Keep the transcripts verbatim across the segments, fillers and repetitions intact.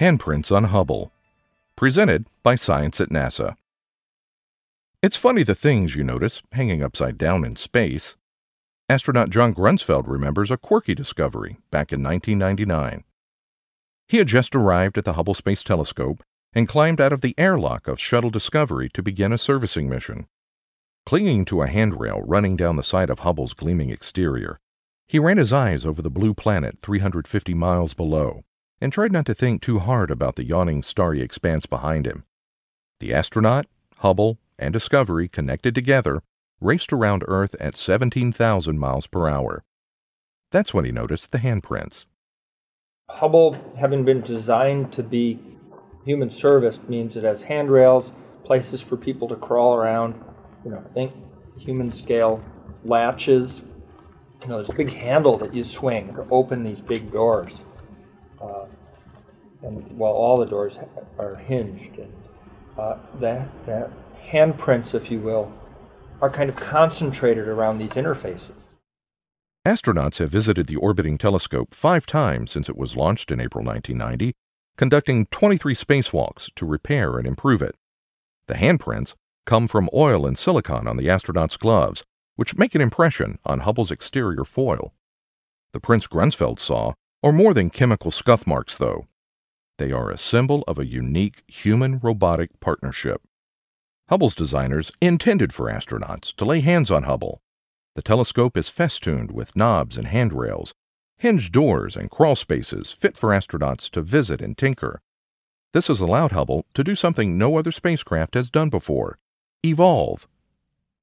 Handprints on Hubble, presented by Science at NASA. It's funny the things you notice hanging upside down in space. Astronaut John Grunsfeld remembers a quirky discovery back in nineteen ninety-nine. He had just arrived at the Hubble Space Telescope and climbed out of the airlock of Shuttle Discovery to begin a servicing mission. Clinging to a handrail running down the side of Hubble's gleaming exterior, he ran his eyes over the blue planet three hundred fifty miles below and tried not to think too hard about the yawning starry expanse behind him. The astronaut, Hubble, and Discovery, connected together, raced around Earth at seventeen thousand miles per hour. That's when he noticed the handprints. Hubble, having been designed to be human serviced, means it has handrails, places for people to crawl around, you know, think human scale latches. You know, there's a big handle that you swing to open these big doors. Uh, and while all the doors are hinged, and uh, that that handprints, if you will, are kind of concentrated around these interfaces. Astronauts have visited the orbiting telescope five times since it was launched in April nineteen ninety, conducting twenty-three spacewalks to repair and improve it. The handprints come from oil and silicon on the astronauts' gloves, which make an impression on Hubble's exterior foil. The prints Grunsfeld saw are more than chemical scuff marks, though. They are a symbol of a unique human-robotic partnership. Hubble's designers intended for astronauts to lay hands on Hubble. The telescope is festooned with knobs and handrails, hinged doors and crawl spaces fit for astronauts to visit and tinker. This has allowed Hubble to do something no other spacecraft has done before: evolve.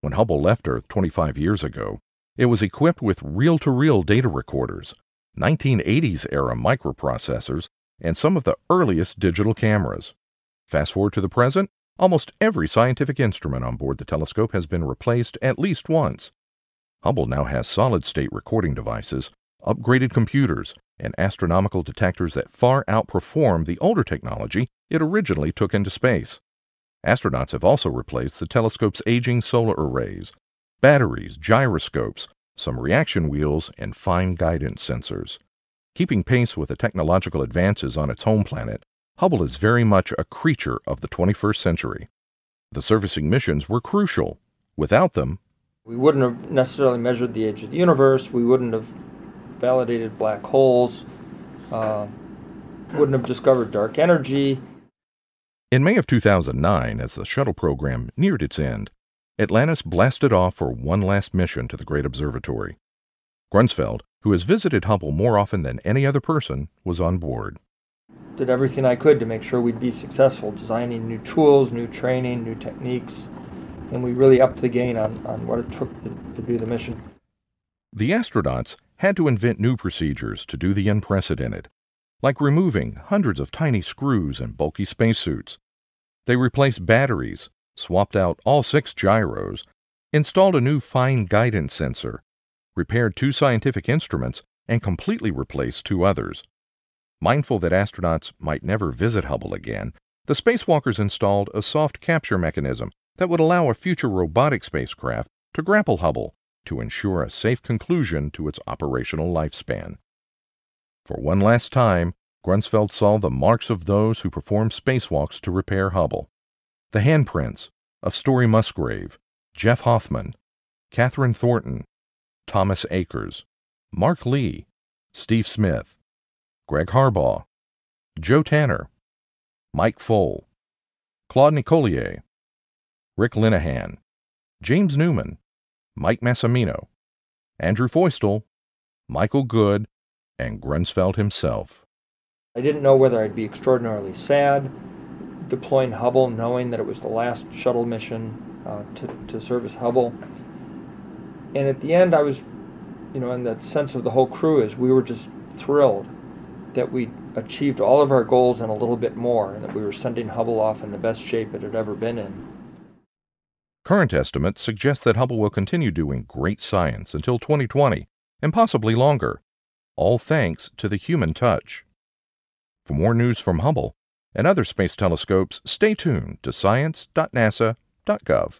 When Hubble left Earth twenty-five years ago, it was equipped with reel-to-reel data recorders, nineteen eighties era microprocessors, and some of the earliest digital cameras. Fast forward to the present, almost every scientific instrument on board the telescope has been replaced at least once. Hubble now has solid-state recording devices, upgraded computers, and astronomical detectors that far outperform the older technology it originally took into space. Astronauts have also replaced the telescope's aging solar arrays, batteries, gyroscopes, some reaction wheels, and fine guidance sensors. Keeping pace with the technological advances on its home planet, Hubble is very much a creature of the twenty-first century. The servicing missions were crucial. Without them, we wouldn't have necessarily measured the age of the universe, we wouldn't have validated black holes, uh, wouldn't have discovered dark energy. In May of two thousand nine, as the shuttle program neared its end, Atlantis blasted off for one last mission to the Great Observatory. Grunsfeld, who has visited Hubble more often than any other person, was on board. Did everything I could to make sure we'd be successful, designing new tools, new training, new techniques, and we really upped the gain on, on what it took to, to do the mission. The astronauts had to invent new procedures to do the unprecedented, like removing hundreds of tiny screws and bulky spacesuits. They replaced batteries, swapped out all six gyros, installed a new fine guidance sensor, repaired two scientific instruments, and completely replaced two others. Mindful that astronauts might never visit Hubble again, the spacewalkers installed a soft capture mechanism that would allow a future robotic spacecraft to grapple Hubble to ensure a safe conclusion to its operational lifespan. For one last time, Grunsfeld saw the marks of those who performed spacewalks to repair Hubble: the handprints of Story Musgrave, Jeff Hoffman, Catherine Thornton, Thomas Akers, Mark Lee, Steve Smith, Greg Harbaugh, Joe Tanner, Mike Fole, Claude Nicollier, Rick Linehan, James Newman, Mike Massimino, Andrew Feustel, Michael Good, and Grunsfeld himself. I didn't know whether I'd be extraordinarily sad deploying Hubble, knowing that it was the last shuttle mission uh, to, to service Hubble. And at the end, I was, you know, in the sense of the whole crew, is we were just thrilled that we achieved all of our goals and a little bit more, and that we were sending Hubble off in the best shape it had ever been in. Current estimates suggest that Hubble will continue doing great science until twenty twenty, and possibly longer, all thanks to the human touch. For more news from Hubble and other space telescopes, stay tuned to science dot nasa dot gov.